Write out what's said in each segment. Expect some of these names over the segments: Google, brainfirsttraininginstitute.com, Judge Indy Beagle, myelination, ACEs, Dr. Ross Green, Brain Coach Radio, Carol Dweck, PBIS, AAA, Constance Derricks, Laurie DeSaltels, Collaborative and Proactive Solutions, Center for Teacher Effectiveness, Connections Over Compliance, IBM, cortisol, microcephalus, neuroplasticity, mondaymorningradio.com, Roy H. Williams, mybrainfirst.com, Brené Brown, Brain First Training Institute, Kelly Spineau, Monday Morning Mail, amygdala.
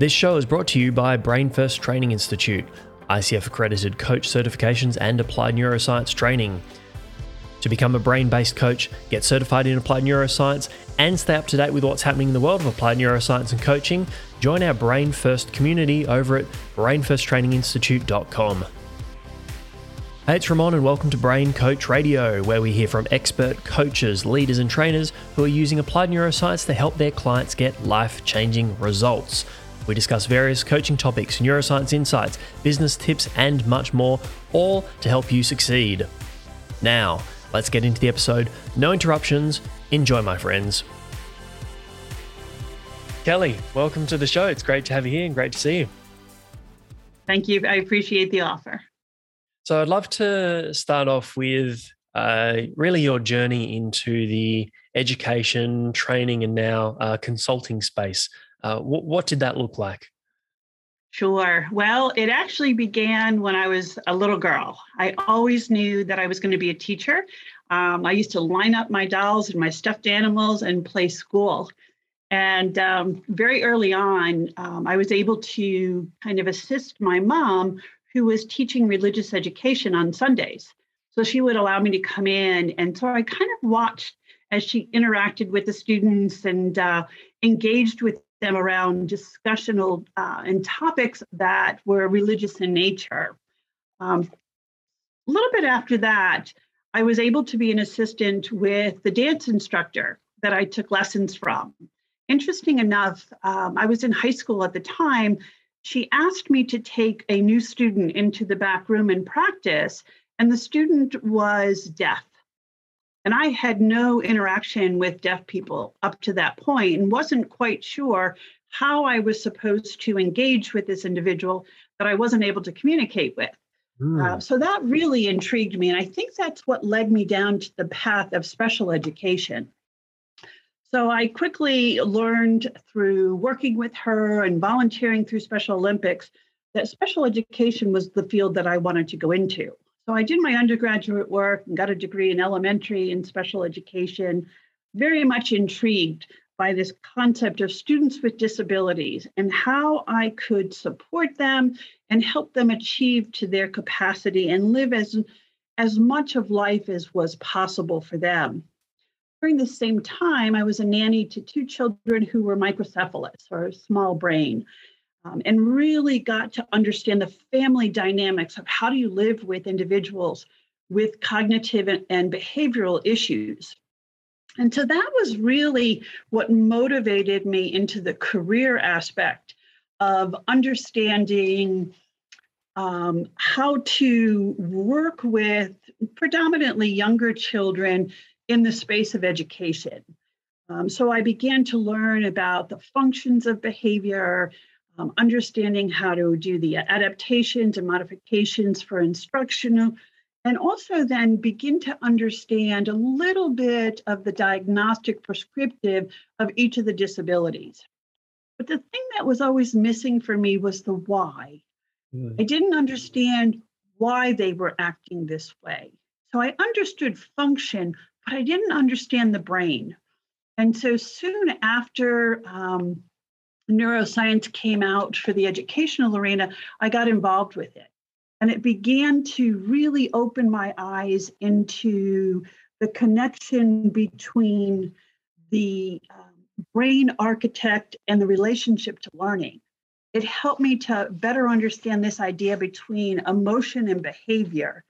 This show is brought to you by Brain First Training Institute, ICF-accredited coach certifications and applied neuroscience training. To become a brain-based coach, get certified in applied neuroscience, and stay up to date with what's happening in the world of applied neuroscience and coaching, join our Brain First community over at brainfirsttraininginstitute.com. Hey, it's Ramon and welcome to Brain Coach Radio, where we hear from expert coaches, leaders and trainers who are using applied neuroscience to help their clients get life-changing results. We discuss various coaching topics, neuroscience insights, business tips and much more, all to help you succeed. Now, let's get into the episode. No interruptions. Enjoy, my friends. Kelly, welcome to the show. It's great to have you here and great to see you. Thank you. I appreciate the offer. So I'd love to start off with really your journey into the education, training, and now consulting space. What did that look like? Sure. Well, it actually began when I was a little girl. I always knew that I was going to be a teacher. I used to line up my dolls and my stuffed animals and play school. And very early on, I was able to kind of assist my mom, who was teaching religious education on Sundays. So she would allow me to come in. And so I kind of watched as she interacted with the students and engaged with them around discussional and topics that were religious in nature. A little bit after that, I was able to be an assistant with the dance instructor that I took lessons from. Interesting enough, I was in high school at the time. She asked me to take a new student into the back room and practice, and the student was deaf. And I had no interaction with deaf people up to that point and wasn't quite sure how I was supposed to engage with this individual that I wasn't able to communicate with. So that really intrigued me. And I think that's what led me down to the path of special education. So I quickly learned through working with her and volunteering through Special Olympics that special education was the field that I wanted to go into. So I did my undergraduate work and got a degree in elementary and special education, very much intrigued by this concept of students with disabilities and how I could support them and help them achieve to their capacity and live as much of life as was possible for them. During the same time, I was a nanny to two children who were microcephalus or small brain. And really got to understand the family dynamics of how do you live with individuals with cognitive and behavioral issues. And so that was really what motivated me into the career aspect of understanding how to work with predominantly younger children in the space of education. So I began to learn about the functions of behavior, understanding how to do the adaptations and modifications for instruction, and also then begin to understand a little bit of the diagnostic prescriptive of each of the disabilities. But the thing that was always missing for me was the why. I didn't understand why they were acting this way. So I understood function, but I didn't understand the brain. And so soon after neuroscience came out for the educational arena, I got involved with it. And it began to really open my eyes into the connection between the brain architect and the relationship to learning. It helped me to better understand this idea between emotion and behavior.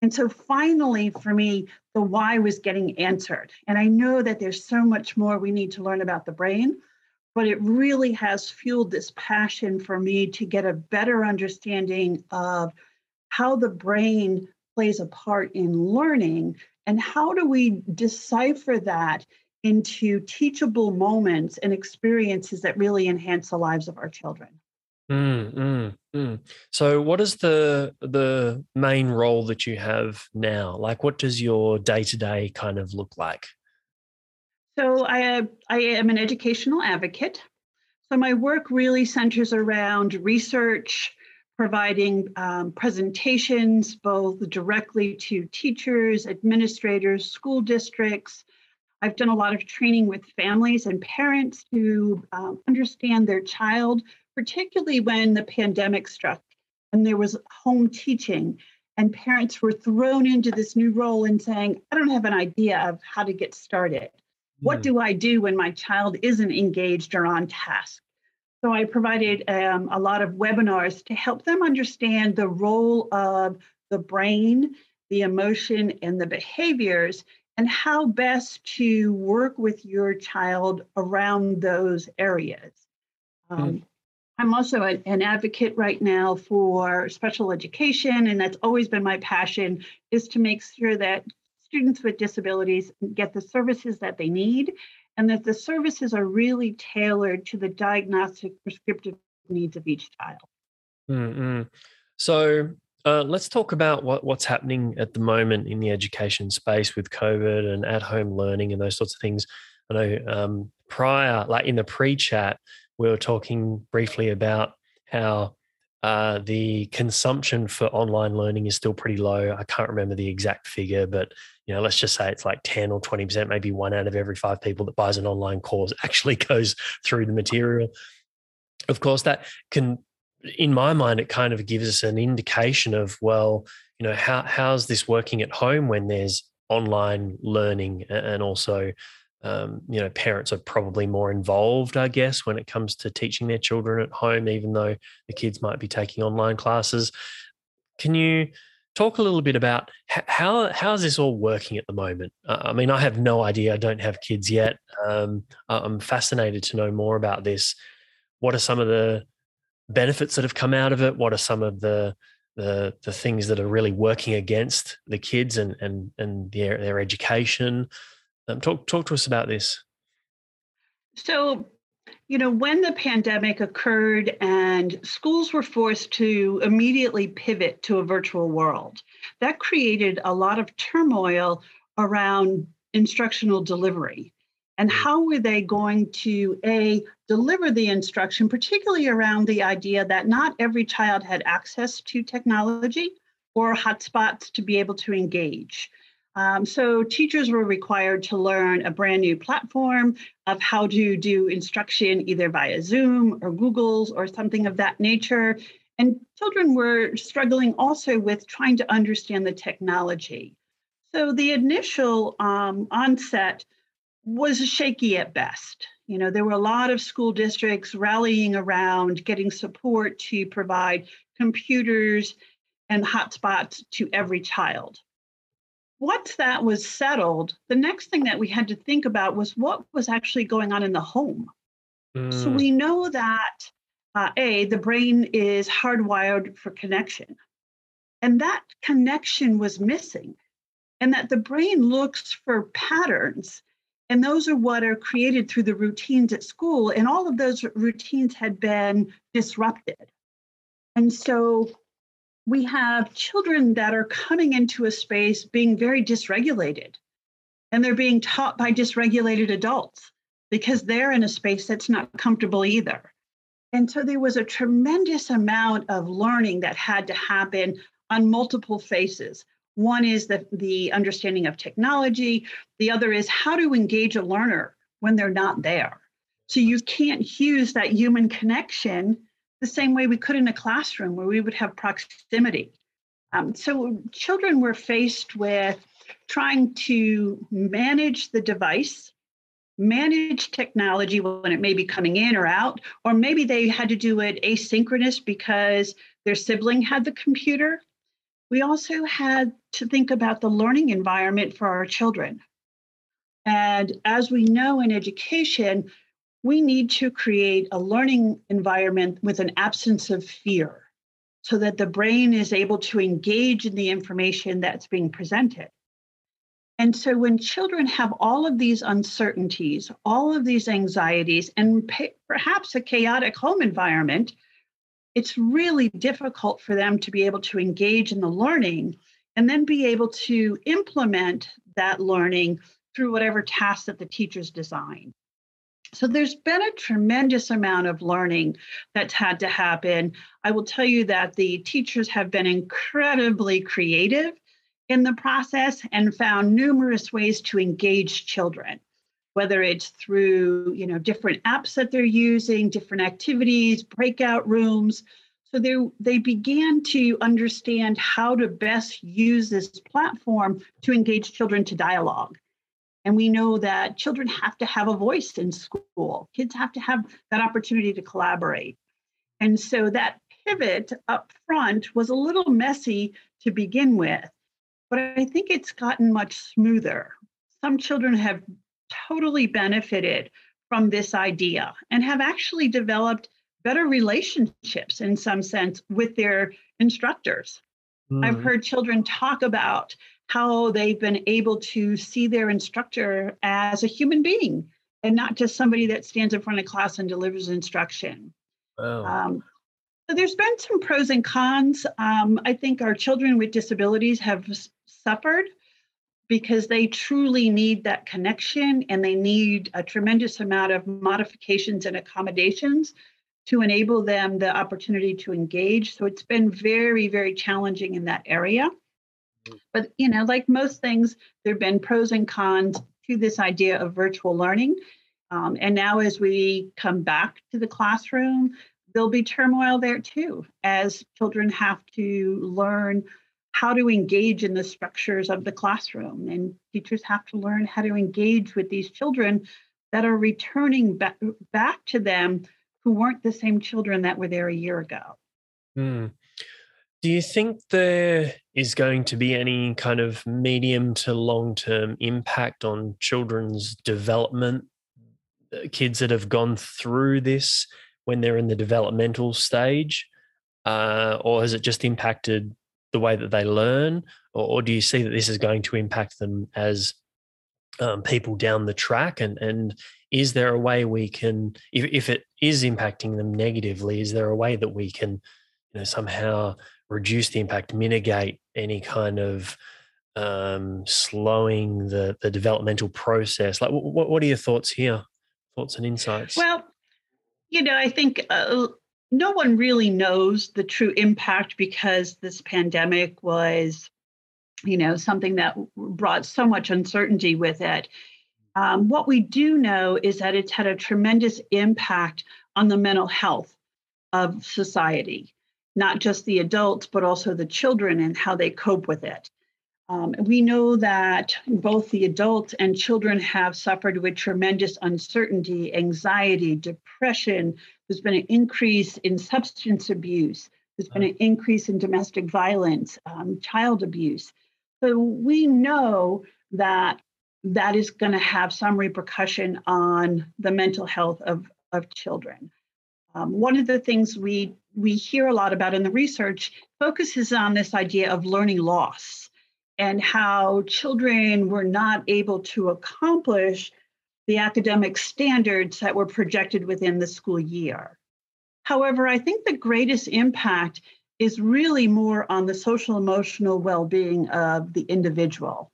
And so finally, for me, the why was getting answered. And I know that there's so much more we need to learn about the brain, but it really has fueled this passion for me to get a better understanding of how the brain plays a part in learning and how do we decipher that into teachable moments and experiences that really enhance the lives of our children. So what is the main role that you have now? Like, what does your day-to-day kind of look like? So I am an educational advocate. So my work really centers around research, providing presentations, both directly to teachers, administrators, school districts. I've done a lot of training with families and parents to understand their child particularly when the pandemic struck and there was home teaching and parents were thrown into this new role and saying, I don't have an idea of how to get started. What do I do when my child isn't engaged or on task? So I provided a lot of webinars to help them understand the role of the brain, the emotion, and the behaviors, and how best to work with your child around those areas. I'm also an advocate right now for special education, and that's always been my passion, is to make sure that students with disabilities get the services that they need, and that the services are really tailored to the diagnostic prescriptive needs of each child. Mm-hmm. So let's talk about what's happening at the moment in the education space with COVID and at-home learning and those sorts of things. I know prior, like in the pre-chat, we were talking briefly about how the consumption for online learning is still pretty low. I can't remember the exact figure, but you know, let's just say it's like 10 or 20%, maybe 1 out of every 5 people that buys an online course actually goes through the material. Of course, that can, in my mind, it kind of gives us an indication of, well, you know, how's this working at home when there's online learning, and also, you know, parents are probably more involved, I guess, when it comes to teaching their children at home, even though the kids might be taking online classes. Can you talk a little bit about how is this all working at the moment? I mean, I have no idea. I don't have kids yet. I'm fascinated to know more about this. What are some of the benefits that have come out of it? What are some of the things that are really working against the kids and their education? Talk to us about this. So, you know, when the pandemic occurred and schools were forced to immediately pivot to a virtual world, that created a lot of turmoil around instructional delivery. And how were they going to, A, deliver the instruction, particularly around the idea that not every child had access to technology or hotspots to be able to engage. So teachers were required to learn a brand new platform of how to do instruction either via Zoom or Google's or something of that nature. And children were struggling also with trying to understand the technology. So the initial onset was shaky at best. You know, there were a lot of school districts rallying around getting support to provide computers and hotspots to every child. Once that was settled, the next thing that we had to think about was what was actually going on in the home. So we know that, A, the brain is hardwired for connection. And that connection was missing. And that the brain looks for patterns. And those are what are created through the routines at school. And all of those routines had been disrupted. And so we have children that are coming into a space being very dysregulated, and they're being taught by dysregulated adults because they're in a space that's not comfortable either. And so there was a tremendous amount of learning that had to happen on multiple faces. One is the understanding of technology. The other is how to engage a learner when they're not there. So you can't use that human connection the same way we could in a classroom where we would have proximity. So children were faced with trying to manage the device, manage technology when it may be coming in or out, or maybe they had to do it asynchronous because their sibling had the computer. We also had to think about the learning environment for our children. And as we know in education, we need to create a learning environment with an absence of fear so that the brain is able to engage in the information that's being presented. And so when children have all of these uncertainties, all of these anxieties, and perhaps a chaotic home environment, it's really difficult for them to be able to engage in the learning and then be able to implement that learning through whatever tasks that the teachers design. So there's been a tremendous amount of learning that's had to happen. I will tell you that the teachers have been incredibly creative in the process and found numerous ways to engage children. whether it's through, you know, different apps that they're using, different activities, breakout rooms. So they began to understand how to best use this platform to engage children to dialogue. And we know that children have to have a voice in school. Kids have to have that opportunity to collaborate. And so that pivot up front was a little messy to begin with, but I think it's gotten much smoother. Some children have totally benefited from this idea and have actually developed better relationships in some sense with their instructors. Mm-hmm. I've heard children talk about how they've been able to see their instructor as a human being and not just somebody that stands in front of class and delivers instruction. Wow. So there's been some pros and cons. I think our children with disabilities have suffered because they truly need that connection and they need a tremendous amount of modifications and accommodations to enable them the opportunity to engage. So it's been very, very challenging in that area. But, you know, like most things, there have been pros and cons to this idea of virtual learning. And now as we come back to the classroom, there'll be turmoil there too, as children have to learn how to engage in the structures of the classroom. And teachers have to learn how to engage with these children that are returning back to them who weren't the same children that were there a year ago. Mm. Do you think there is going to be any kind of medium to long-term impact on children's development? Kids that have gone through this when they're in the developmental stage, or has it just impacted the way that they learn? Or do you see that this is going to impact them as people down the track? And is there a way we can, if it is impacting them negatively, is there a way that we can, you know, somehow reduce the impact, mitigate any kind of slowing the developmental process? Like, what are your thoughts here? Thoughts and insights? Well, you know, I think no one really knows the true impact because this pandemic was, you know, something that brought so much uncertainty with it. What we do know is that it's had a tremendous impact on the mental health of society, not just the adults, but also the children and how they cope with it. We know that both the adults and children have suffered with tremendous uncertainty, anxiety, depression. There's been an increase in substance abuse. There's been an increase in domestic violence, child abuse. So we know that that is going to have some repercussion on the mental health of children. One of the things we hear a lot about in the research focuses on this idea of learning loss and how children were not able to accomplish the academic standards that were projected within the school year. However, I think the greatest impact is really more on the social emotional well-being of the individual.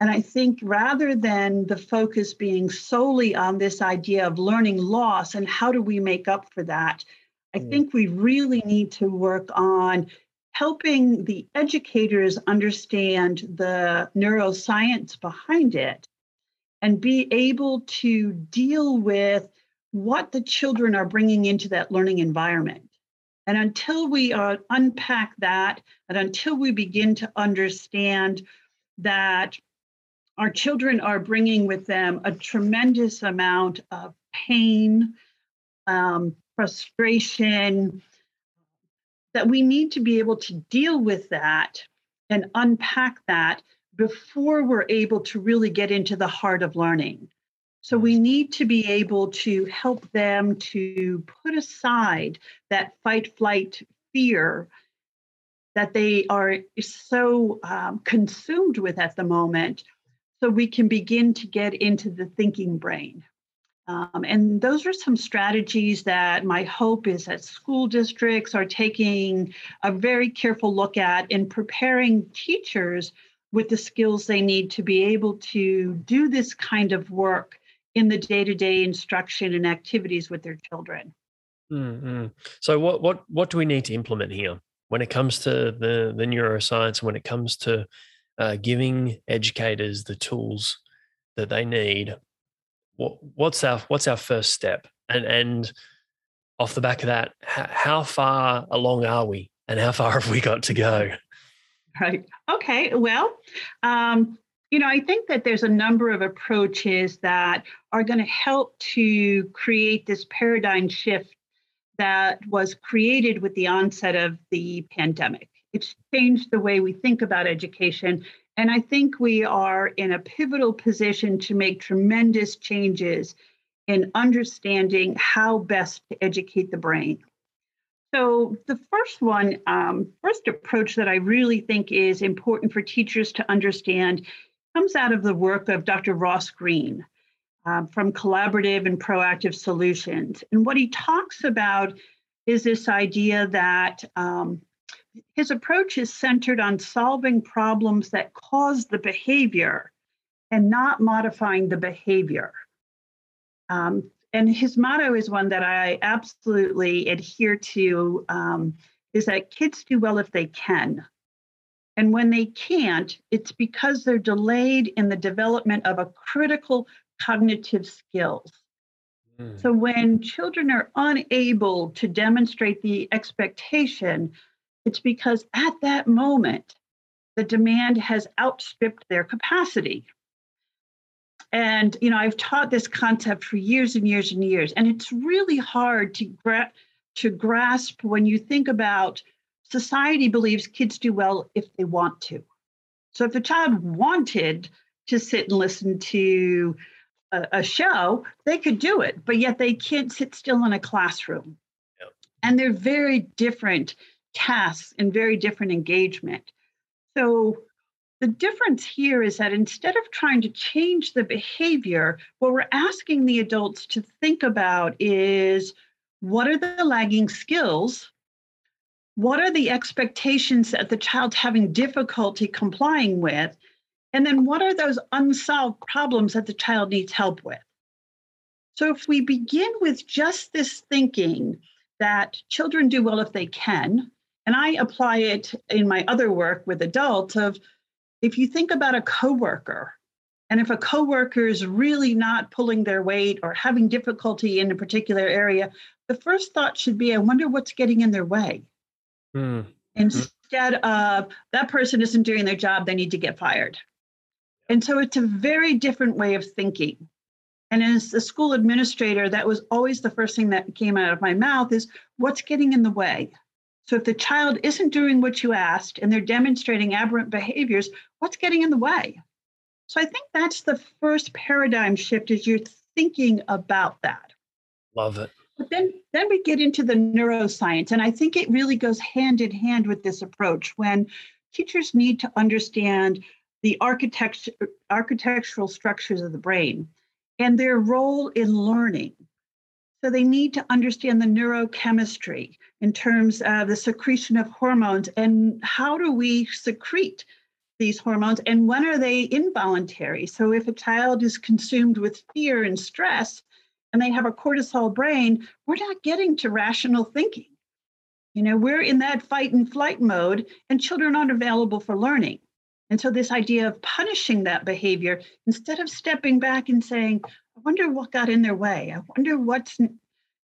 And I think rather than the focus being solely on this idea of learning loss and how do we make up for that, I think we really need to work on helping the educators understand the neuroscience behind it and be able to deal with what the children are bringing into that learning environment. And until we unpack that, and until we begin to understand that our children are bringing with them a tremendous amount of pain, frustration, that we need to be able to deal with that and unpack that before we're able to really get into the heart of learning. So we need to be able to help them to put aside that fight, flight, fear that they are so consumed with at the moment, so we can begin to get into the thinking brain. And those are some strategies that my hope is that school districts are taking a very careful look at in preparing teachers with the skills they need to be able to do this kind of work in the day-to-day instruction and activities with their children. Mm-hmm. So what do we need to implement here when it comes to the neuroscience, when it comes to giving educators the tools that they need what's our first step? And off the back of that, how far along are we and how far have we got to go? Right. Okay. Well, I think that there's a number of approaches that are going to help to create this paradigm shift that was created with the onset of the pandemic. It's changed the way we think about education. And I think we are in a pivotal position to make tremendous changes in understanding how best to educate the brain. So the first approach that I really think is important for teachers to understand comes out of the work of Dr. Ross Green from Collaborative and Proactive Solutions. And what he talks about is this idea that his approach is centered on solving problems that cause the behavior and not modifying the behavior. And his motto is one that I absolutely adhere to, is that kids do well if they can. And when they can't, it's because they're delayed in the development of a critical cognitive skills. Mm. So when children are unable to demonstrate the expectation, it's because at that moment, the demand has outstripped their capacity. And, I've taught this concept for years and years and years, and it's really hard to grasp when you think about society believes kids do well if they want to. So if a child wanted to sit and listen to a show, they could do it, but yet they can't sit still in a classroom. Yep. And they're very different tasks and very different engagement. So the difference here is that instead of trying to change the behavior, what we're asking the adults to think about is, what are the lagging skills? What are the expectations that the child's having difficulty complying with? And then what are those unsolved problems that the child needs help with? So if we begin with just this thinking that children do well if they can, and I apply it in my other work with adults of, if you think about a coworker, and if a coworker is really not pulling their weight or having difficulty in a particular area, the first thought should be, I wonder what's getting in their way. Mm. Instead of, that person isn't doing their job, they need to get fired. And so it's a very different way of thinking. And as a school administrator, that was always the first thing that came out of my mouth is, what's getting in the way? So if the child isn't doing what you asked and they're demonstrating aberrant behaviors, what's getting in the way? So I think that's the first paradigm shift is you're thinking about that. Love it. But then we get into the neuroscience. And I think it really goes hand in hand with this approach when teachers need to understand the architectural structures of the brain and their role in learning. So they need to understand the neurochemistry in terms of the secretion of hormones and how do we secrete these hormones and when are they involuntary? So if a child is consumed with fear and stress and they have a cortisol brain, we're not getting to rational thinking. We're in that fight and flight mode and children aren't available for learning. And so this idea of punishing that behavior, instead of stepping back and saying, I wonder what got in their way. I wonder what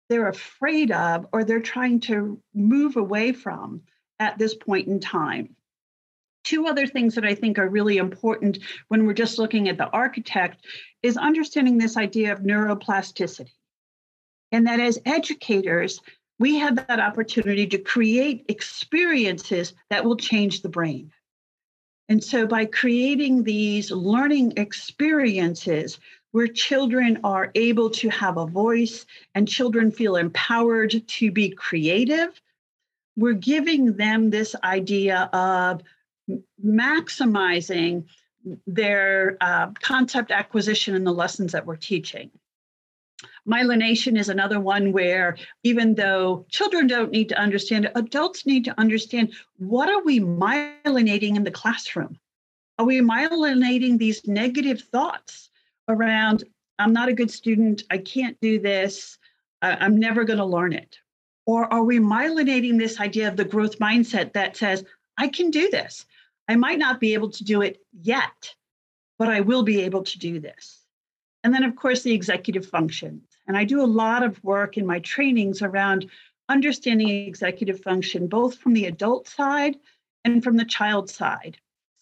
they're afraid of or they're trying to move away from at this point in time. Two other things that I think are really important when we're just looking at the architect is understanding this idea of neuroplasticity. And that as educators, we have that opportunity to create experiences that will change the brain. And so by creating these learning experiences, where children are able to have a voice and children feel empowered to be creative, we're giving them this idea of maximizing their concept acquisition in the lessons that we're teaching. Myelination is another one where even though children don't need to understand it, adults need to understand what are we myelinating in the classroom? Are we myelinating these negative thoughts around, I'm not a good student, I can't do this, I'm never going to learn it? Or are we myelinating this idea of the growth mindset that says, I can do this. I might not be able to do it yet, but I will be able to do this. And then, of course, the executive functions. And I do a lot of work in my trainings around understanding executive function, both from the adult side and from the child side.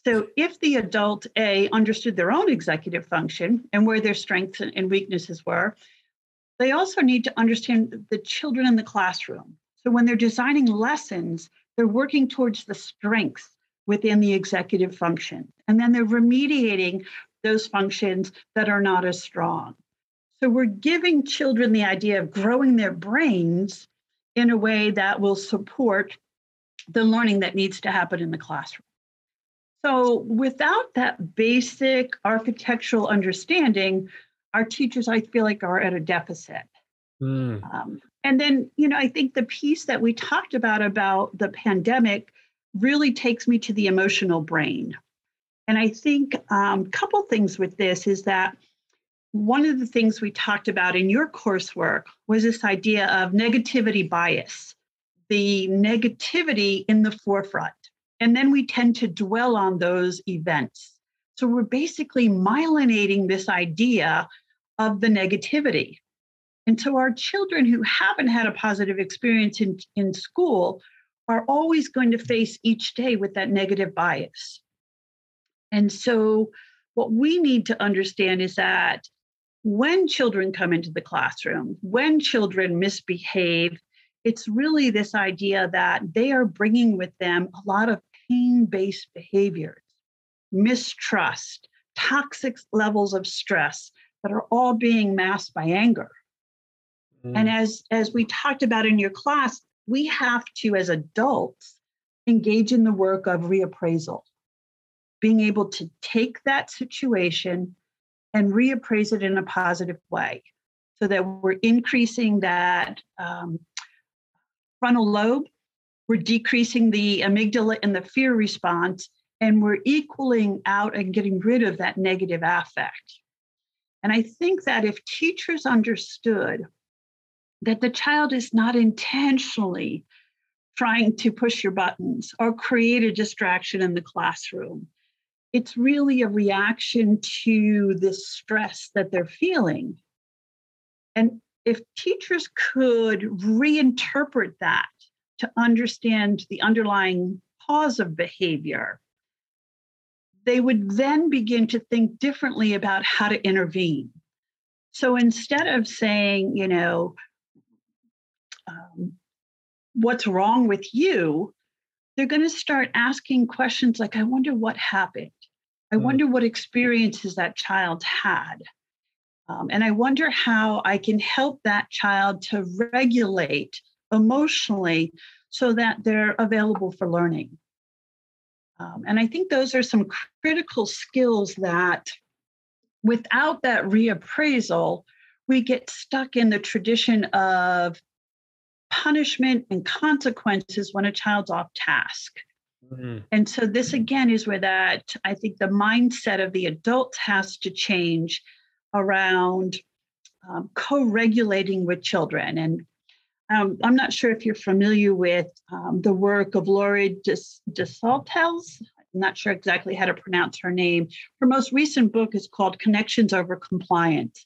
So if the adult A understood their own executive function and where their strengths and weaknesses were, they also need to understand the children in the classroom. So when they're designing lessons, they're working towards the strengths within the executive function. And then they're remediating those functions that are not as strong. So we're giving children the idea of growing their brains in a way that will support the learning that needs to happen in the classroom. So without that basic architectural understanding, our teachers, I feel like, are at a deficit. And then, I think the piece that we talked about the pandemic really takes me to the emotional brain. And I think a couple things with this is that one of the things we talked about in your coursework was this idea of negativity bias, the negativity in the forefront. And then we tend to dwell on those events. So we're basically myelinating this idea of the negativity. And so our children who haven't had a positive experience in school are always going to face each day with that negative bias. And so what we need to understand is that when children come into the classroom, when children misbehave, it's really this idea that they are bringing with them a lot of pain-based behaviors, mistrust, toxic levels of stress that are all being masked by anger. And as we talked about in your class, we have to, as adults, engage in the work of reappraisal. Being able to take that situation and reappraise it in a positive way so that we're increasing that frontal lobe, we're decreasing the amygdala and the fear response, and we're equaling out and getting rid of that negative affect. And I think that if teachers understood that the child is not intentionally trying to push your buttons or create a distraction in the classroom, it's really a reaction to this stress that they're feeling. And if teachers could reinterpret that to understand the underlying cause of behavior, they would then begin to think differently about how to intervene. So instead of saying, what's wrong with you, they're going to start asking questions like, I wonder what happened. I wonder what experiences that child had. And I wonder how I can help that child to regulate emotionally so that they're available for learning. And I think those are some critical skills that without that reappraisal, we get stuck in the tradition of punishment and consequences when a child's off task. And so this again is where that I think the mindset of the adults has to change around co-regulating with children. And I'm not sure if you're familiar with the work of Laurie DeSaltels. I'm not sure exactly how to pronounce her name. Her most recent book is called Connections Over Compliance.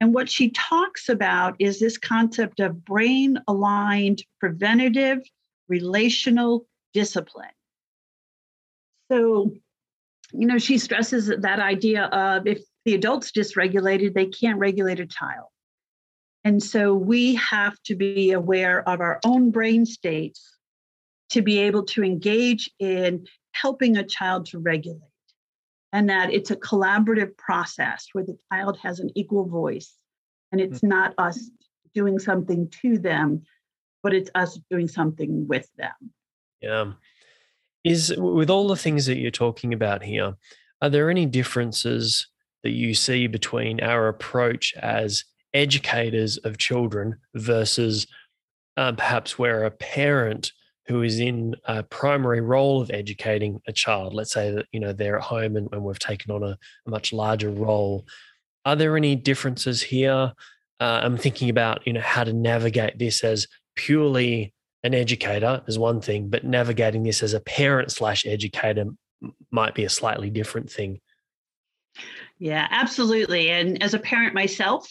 And what she talks about is this concept of brain-aligned, preventative, relational discipline. So, she stresses that idea of if the adult's dysregulated, they can't regulate a child. And so we have to be aware of our own brain states to be able to engage in helping a child to regulate. And that it's a collaborative process where the child has an equal voice. And it's not us doing something to them, but it's us doing something with them. Yeah. With all the things that you're talking about here, are there any differences that you see between our approach as educators of children versus perhaps where a parent who is in a primary role of educating a child? Let's say that, they're at home and we've taken on a much larger role. Are there any differences here? I'm thinking about, how to navigate this as purely an educator is one thing, but navigating this as a parent/educator might be a slightly different thing. Yeah, absolutely. And as a parent myself,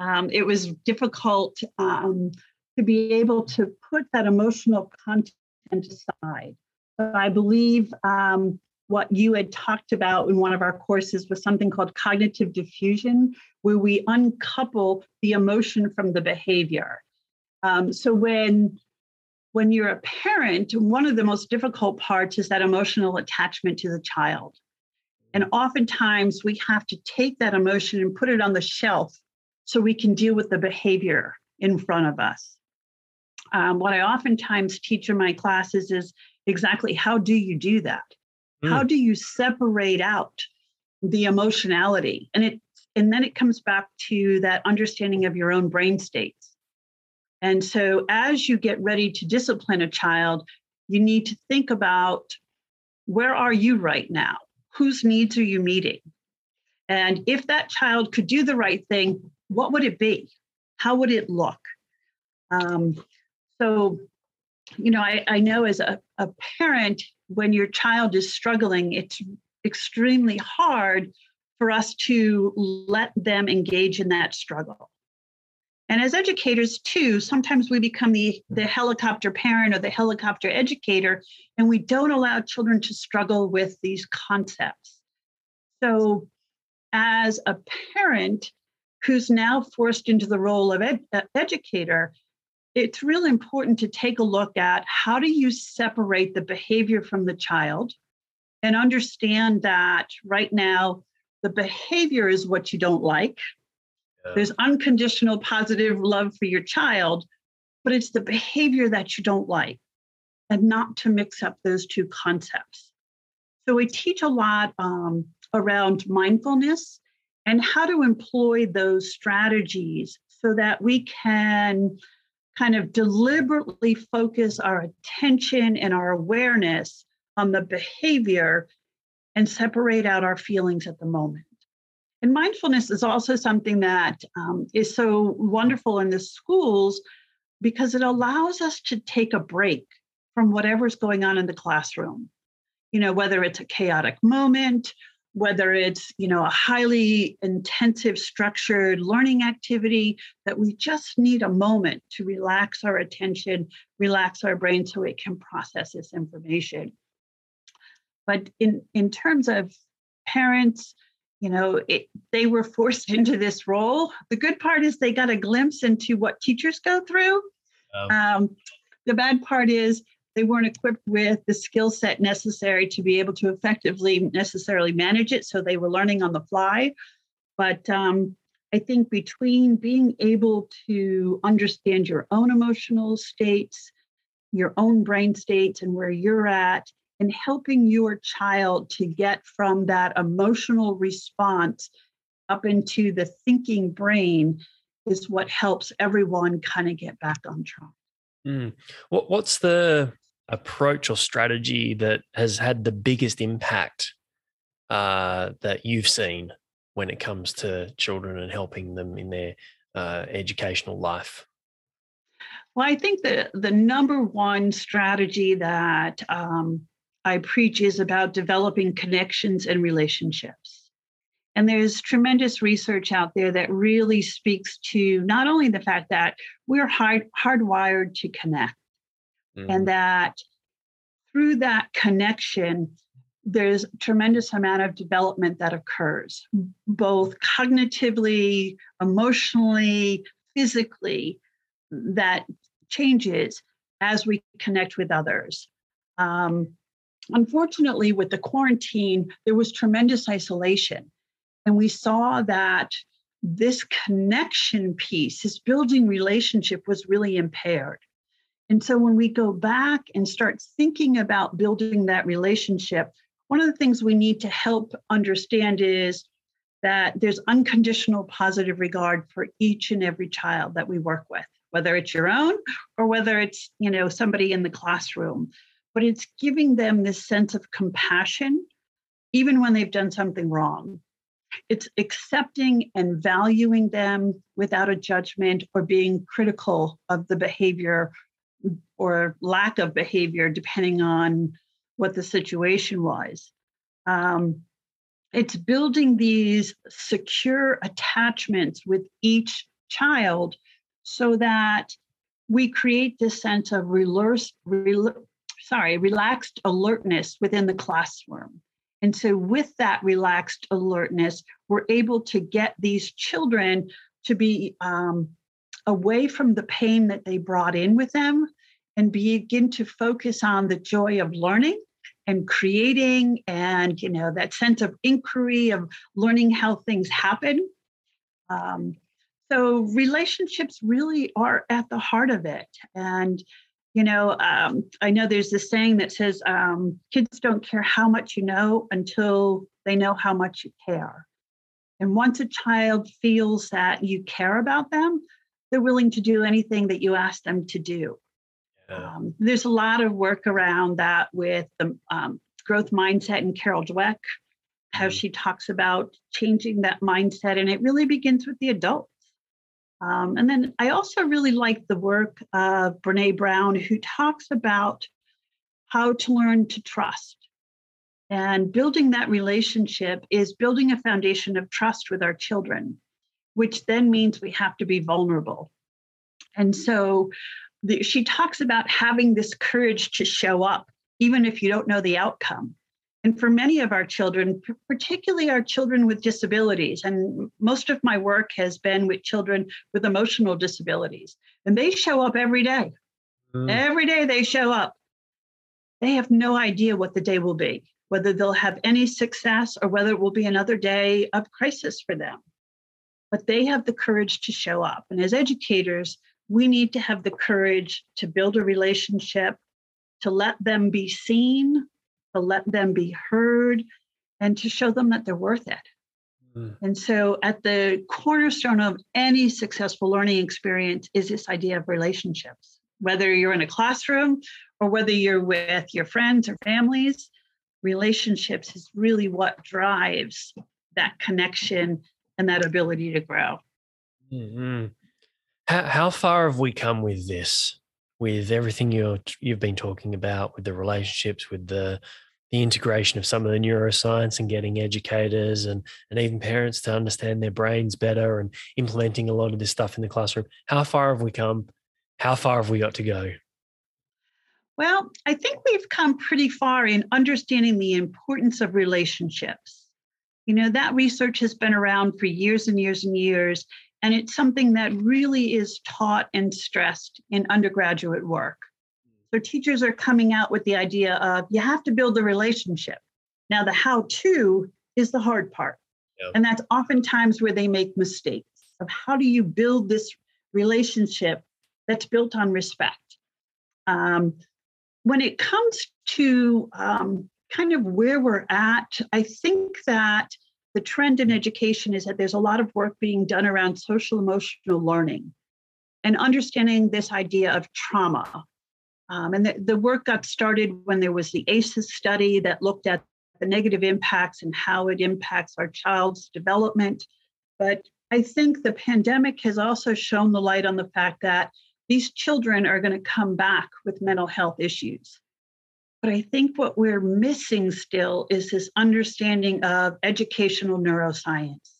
it was difficult to be able to put that emotional content aside. But I believe what you had talked about in one of our courses was something called cognitive diffusion, where we uncouple the emotion from the behavior. So when you're a parent, one of the most difficult parts is that emotional attachment to the child. And oftentimes we have to take that emotion and put it on the shelf so we can deal with the behavior in front of us. What I oftentimes teach in my classes is exactly how do you do that? How do you separate out the emotionality? And then it comes back to that understanding of your own brain states. And so as you get ready to discipline a child, you need to think about, where are you right now? Whose needs are you meeting? And if that child could do the right thing, what would it be? How would it look? So, you know, I know as a parent, when your child is struggling, it's extremely hard for us to let them engage in that struggle. And as educators too, sometimes we become the helicopter parent or the helicopter educator, and we don't allow children to struggle with these concepts. So as a parent who's now forced into the role of educator, it's really important to take a look at how do you separate the behavior from the child and understand that right now the behavior is what you don't like. Yeah. There's unconditional positive love for your child, but it's the behavior that you don't like, and not to mix up those two concepts. So we teach a lot around mindfulness and how to employ those strategies so that we can kind of deliberately focus our attention and our awareness on the behavior and separate out our feelings at the moment. And mindfulness is also something that is so wonderful in the schools because it allows us to take a break from whatever's going on in the classroom. You know, whether it's a chaotic moment, whether it's, you know, a highly intensive, structured learning activity, that we just need a moment to relax our attention, relax our brain so it can process this information. But in terms of parents, you know, they were forced into this role. The good part is they got a glimpse into what teachers go through. The bad part is they weren't equipped with the skill set necessary to be able to effectively necessarily manage it. So they were learning on the fly. But I think between being able to understand your own emotional states, your own brain states and where you're at, and helping your child to get from that emotional response up into the thinking brain is what helps everyone kind of get back on track. What's the approach or strategy that has had the biggest impact that you've seen when it comes to children and helping them in their educational life? Well, I think the number one strategy that I preach is about developing connections and relationships. And there's tremendous research out there that really speaks to not only the fact that we're hardwired to connect, and that through that connection, there's a tremendous amount of development that occurs, both cognitively, emotionally, physically, that changes as we connect with others. Unfortunately, with the quarantine, there was tremendous isolation. And we saw that this connection piece, this building relationship, was really impaired. And so when we go back and start thinking about building that relationship, one of the things we need to help understand is that there's unconditional positive regard for each and every child that we work with, whether it's your own or whether it's, you know, somebody in the classroom. But it's giving them this sense of compassion, even when they've done something wrong. It's accepting and valuing them without a judgment or being critical of the behavior or lack of behavior, depending on what the situation was. It's building these secure attachments with each child so that we create this sense of relaxed alertness within the classroom. And so with that relaxed alertness, we're able to get these children to be away from the pain that they brought in with them and begin to focus on the joy of learning and creating and, you know, that sense of inquiry of learning how things happen. So relationships really are at the heart of it. And, you know, I know there's this saying that says kids don't care how much you know until they know how much you care. And once a child feels that you care about them, they're willing to do anything that you ask them to do. There's a lot of work around that with the growth mindset and Carol Dweck, how she talks about changing that mindset. And it really begins with the adults. And then I also really like the work of Brené Brown, who talks about how to learn to trust. And building that relationship is building a foundation of trust with our children, which then means we have to be vulnerable. And so she talks about having this courage to show up, even if you don't know the outcome. And for many of our children, particularly our children with disabilities, and most of my work has been with children with emotional disabilities, and they show up every day. Every day they show up. They have no idea what the day will be, whether they'll have any success or whether it will be another day of crisis for them. But they have the courage to show up. And as educators, we need to have the courage to build a relationship, to let them be seen, to let them be heard, and to show them that they're worth it. And so at the cornerstone of any successful learning experience is this idea of relationships, whether you're in a classroom or whether you're with your friends or families. Relationships is really what drives that connection and that ability to grow. Mm-hmm. How far have we come with this, with everything you've been talking about, with the relationships, with the integration of some of the neuroscience and getting educators and even parents to understand their brains better and implementing a lot of this stuff in the classroom? How far have we come? How far have we got to go? Well, I think we've come pretty far in understanding the importance of relationships. You know, that research has been around for years and years and years. And it's something that really is taught and stressed in undergraduate work. So teachers are coming out with the idea of you have to build the relationship. Now, the how-to is the hard part. Yep. And that's oftentimes where they make mistakes of how do you build this relationship that's built on respect. When it comes to kind of where we're at, I think that the trend in education is that there's a lot of work being done around social emotional learning and understanding this idea of trauma. And the work got started when there was the ACEs study that looked at the negative impacts and how it impacts our child's development. But I think the pandemic has also shown the light on the fact that these children are going to come back with mental health issues. But I think what we're missing still is this understanding of educational neuroscience.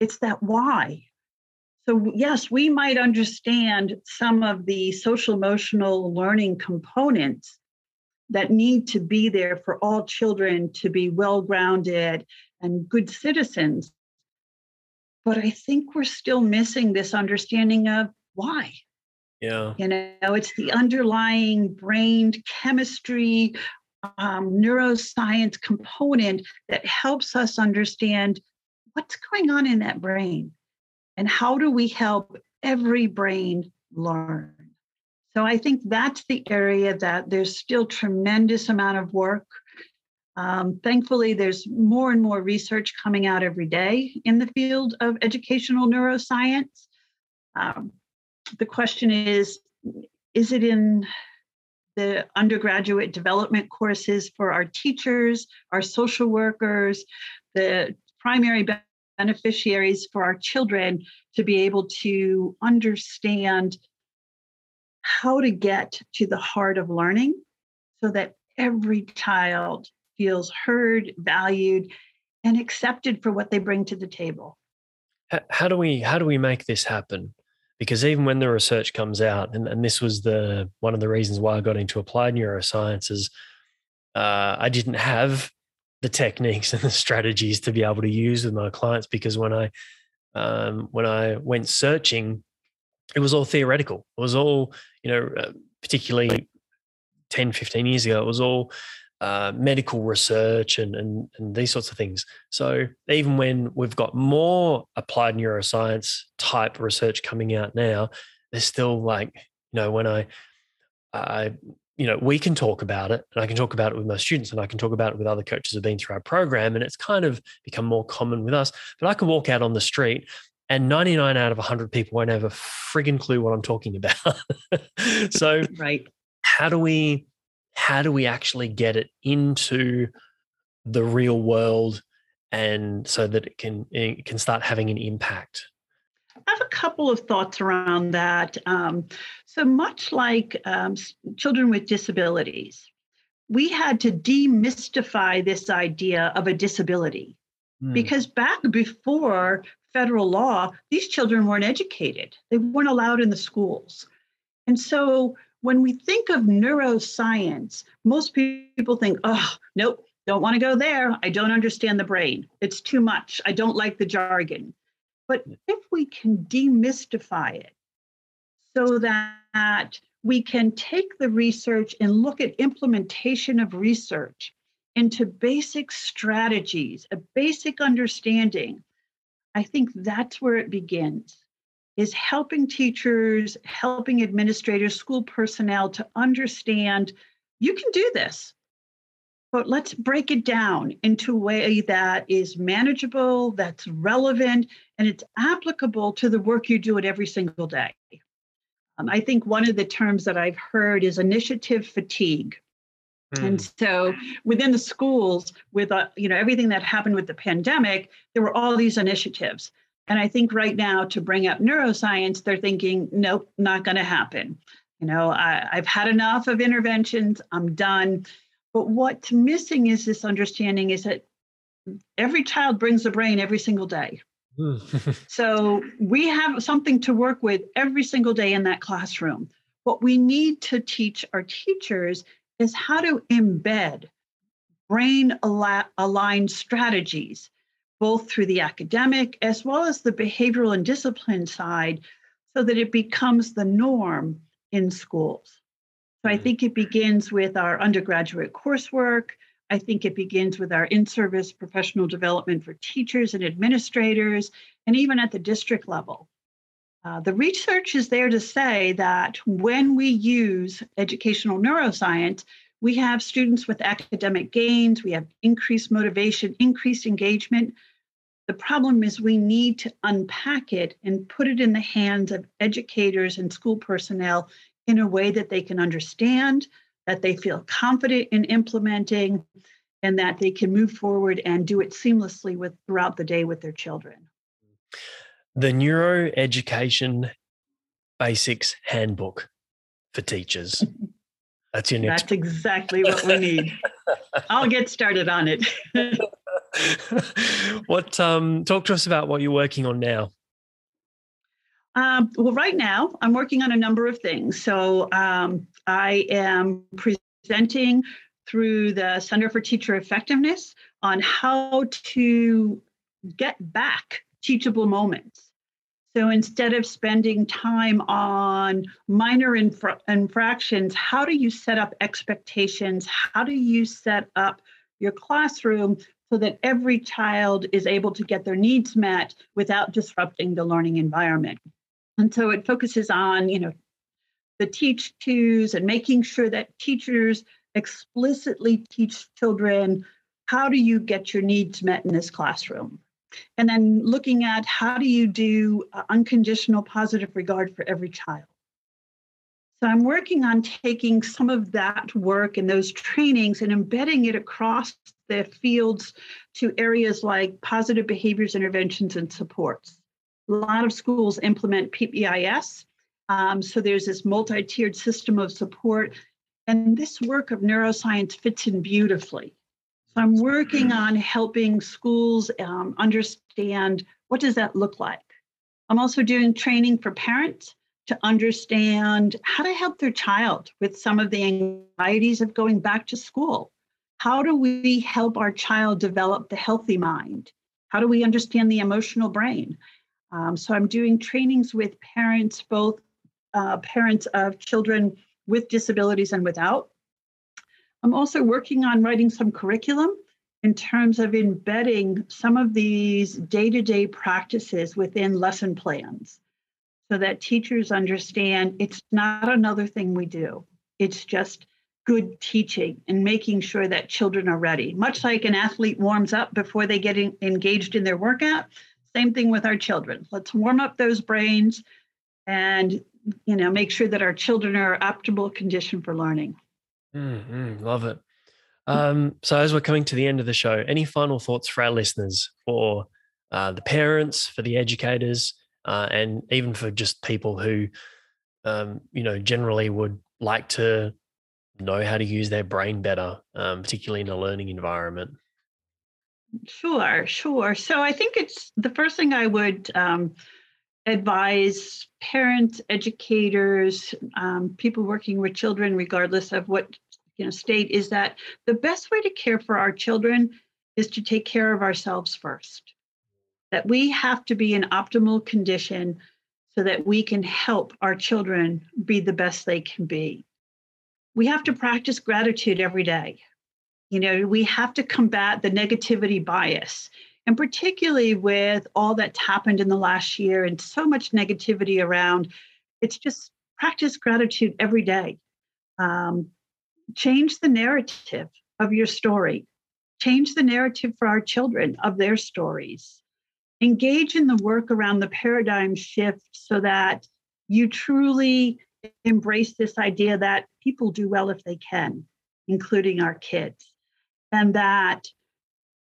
It's that why. So yes, we might understand some of the social emotional learning components that need to be there for all children to be well-grounded and good citizens. But I think we're still missing this understanding of why. Yeah. You know, it's the underlying brain chemistry, neuroscience component that helps us understand what's going on in that brain and how do we help every brain learn. So I think that's the area that there's still tremendous amount of work. Thankfully, there's more and more research coming out every day in the field of educational neuroscience. The question is it in the undergraduate development courses for our teachers, our social workers, the primary beneficiaries for our children to be able to understand how to get to the heart of learning so that every child feels heard, valued, and accepted for what they bring to the table. How do we make this happen? Because even when the research comes out, and this was one of the reasons why I got into applied neuroscience, is I didn't have the techniques and the strategies to be able to use with my clients, because when I went searching, it was all theoretical. It was all, particularly 10, 15 years ago, it was all medical research and these sorts of things. So even when we've got more applied neuroscience type research coming out now, there's still when I we can talk about it, and I can talk about it with my students, and I can talk about it with other coaches who've been through our program, and it's kind of become more common with us. But I can walk out on the street and 99 out of 100 people won't have a friggin' clue what I'm talking about. So right. How do we actually get it into the real world, and so that it can start having an impact? I have a couple of thoughts around that. So much like children with disabilities, we had to demystify this idea of a disability, because back before federal law, these children weren't educated. They weren't allowed in the schools. And so when we think of neuroscience, most people think, oh, nope, don't want to go there. I don't understand the brain. It's too much. I don't like the jargon. But if we can demystify it so that we can take the research and look at implementation of research into basic strategies, a basic understanding, I think that's where it begins, is helping teachers, helping administrators, school personnel to understand you can do this, but let's break it down into a way that is manageable, that's relevant, and it's applicable to the work you do it every single day. I think one of the terms that I've heard is initiative fatigue. And so within the schools, with everything that happened with the pandemic, there were all these initiatives. And I think right now, to bring up neuroscience, they're thinking, nope, not going to happen. I've had enough of interventions. I'm done. But what's missing is this understanding is that every child brings a brain every single day. So we have something to work with every single day in that classroom. What we need to teach our teachers is how to embed brain-aligned strategies, both through the academic as well as the behavioral and discipline side, so that it becomes the norm in schools. So I think it begins with our undergraduate coursework. I think it begins with our in-service professional development for teachers and administrators, and even at the district level. The research is there to say that when we use educational neuroscience, we have students with academic gains, we have increased motivation, increased engagement. The problem is we need to unpack it and put it in the hands of educators and school personnel in a way that they can understand, that they feel confident in implementing, and that they can move forward and do it seamlessly throughout the day with their children. The Neuroeducation Basics Handbook for Teachers. That's your next. That's exactly what we need. I'll get started on it. Talk to us about what you're working on now. Right now I'm working on a number of things. So I am presenting through the Center for Teacher Effectiveness on how to get back teachable moments. So instead of spending time on minor infractions, how do you set up expectations? How do you set up your classroom so that every child is able to get their needs met without disrupting the learning environment? And so it focuses on, the teach-tos and making sure that teachers explicitly teach children, how do you get your needs met in this classroom? And then looking at how do you do unconditional positive regard for every child. So I'm working on taking some of that work and those trainings and embedding it across the fields to areas like positive behaviors, interventions, and supports. A lot of schools implement PBIS. So there's this multi-tiered system of support. And this work of neuroscience fits in beautifully. I'm working on helping schools understand what does that look like. I'm also doing training for parents to understand how to help their child with some of the anxieties of going back to school. How do we help our child develop the healthy mind? How do we understand the emotional brain? So I'm doing trainings with parents, both parents of children with disabilities and without. I'm also working on writing some curriculum in terms of embedding some of these day-to-day practices within lesson plans so that teachers understand it's not another thing we do. It's just good teaching and making sure that children are ready. Much like an athlete warms up before they get engaged in their workout, same thing with our children. Let's warm up those brains and, you know, make sure that our children are in optimal condition for learning. Mm-hmm. Love it. So as we're coming to the end of the show, any final thoughts for our listeners, for the parents, for the educators, and even for just people who, you know, generally would like to know how to use their brain better, particularly in a learning environment? Sure. So I think it's the first thing I would advise parents, educators, people working with children, regardless of what state, is that the best way to care for our children is to take care of ourselves first. That we have to be in optimal condition so that we can help our children be the best they can be. We have to practice gratitude every day. You know, we have to combat the negativity bias, and particularly with all that's happened in the last year and so much negativity around, it's just practice gratitude every day. Change the narrative of your story. Change the narrative for our children of their stories. Engage in the work around the paradigm shift so that you truly embrace this idea that people do well if they can, including our kids. And that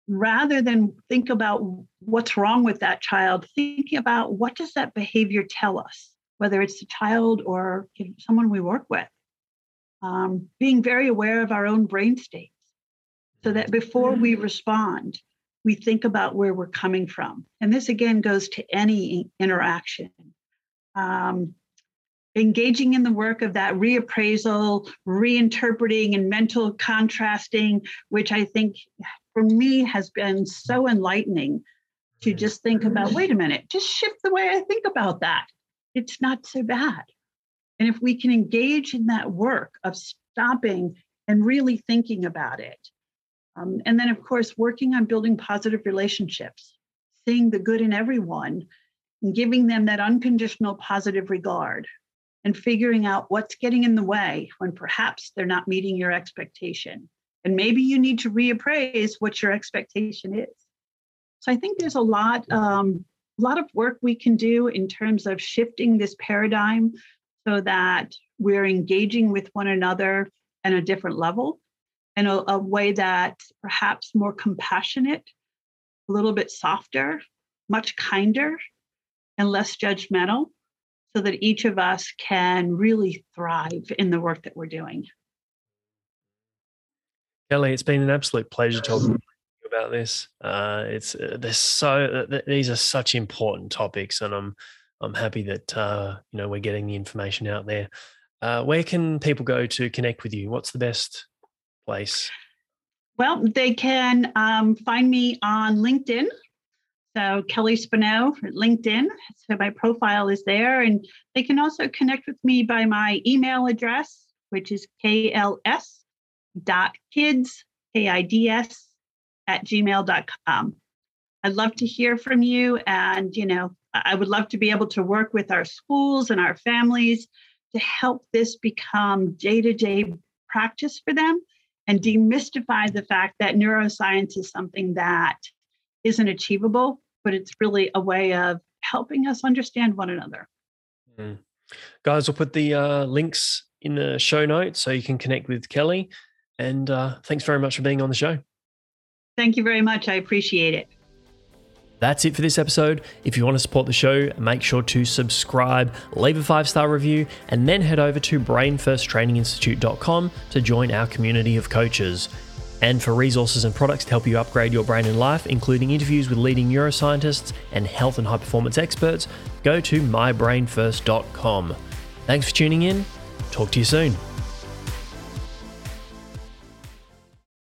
rather than think about what's wrong with that child, thinking about what does that behavior tell us, whether it's the child or someone we work with. Being very aware of our own brain states so that before we respond, we think about where we're coming from. And this, again, goes to any interaction. Engaging in the work of that reappraisal, reinterpreting, and mental contrasting, which I think for me has been so enlightening to just think about, wait a minute, just shift the way I think about that. It's not so bad. And if we can engage in that work of stopping and really thinking about it. And then, of course, working on building positive relationships, seeing the good in everyone, and giving them that unconditional positive regard, and figuring out what's getting in the way when perhaps they're not meeting your expectation. And maybe you need to reappraise what your expectation is. So I think there's a lot of work we can do in terms of shifting this paradigm, so that we're engaging with one another at a different level in a way that perhaps more compassionate, a little bit softer, much kinder, and less judgmental, so that each of us can really thrive in the work that we're doing. Kelly, it's been an absolute pleasure talking about this. These are such important topics, and I'm happy that we're getting the information out there. Where can people go to connect with you? What's the best place? Well, they can find me on LinkedIn. So Kelly Spineau, LinkedIn. So my profile is there. And they can also connect with me by my email address, which is kls.kids@gmail.com. I'd love to hear from you, and, I would love to be able to work with our schools and our families to help this become day-to-day practice for them and demystify the fact that neuroscience is something that isn't achievable, but it's really a way of helping us understand one another. Mm. Guys, we'll put the links in the show notes so you can connect with Kelly. And thanks very much for being on the show. Thank you very much. I appreciate it. That's it for this episode. If you want to support the show, make sure to subscribe, leave a 5-star review, and then head over to brainfirsttraininginstitute.com to join our community of coaches. and for resources and products to help you upgrade your brain and life, including interviews with leading neuroscientists and health and high-performance experts, go to mybrainfirst.com. Thanks for tuning in. Talk to you soon.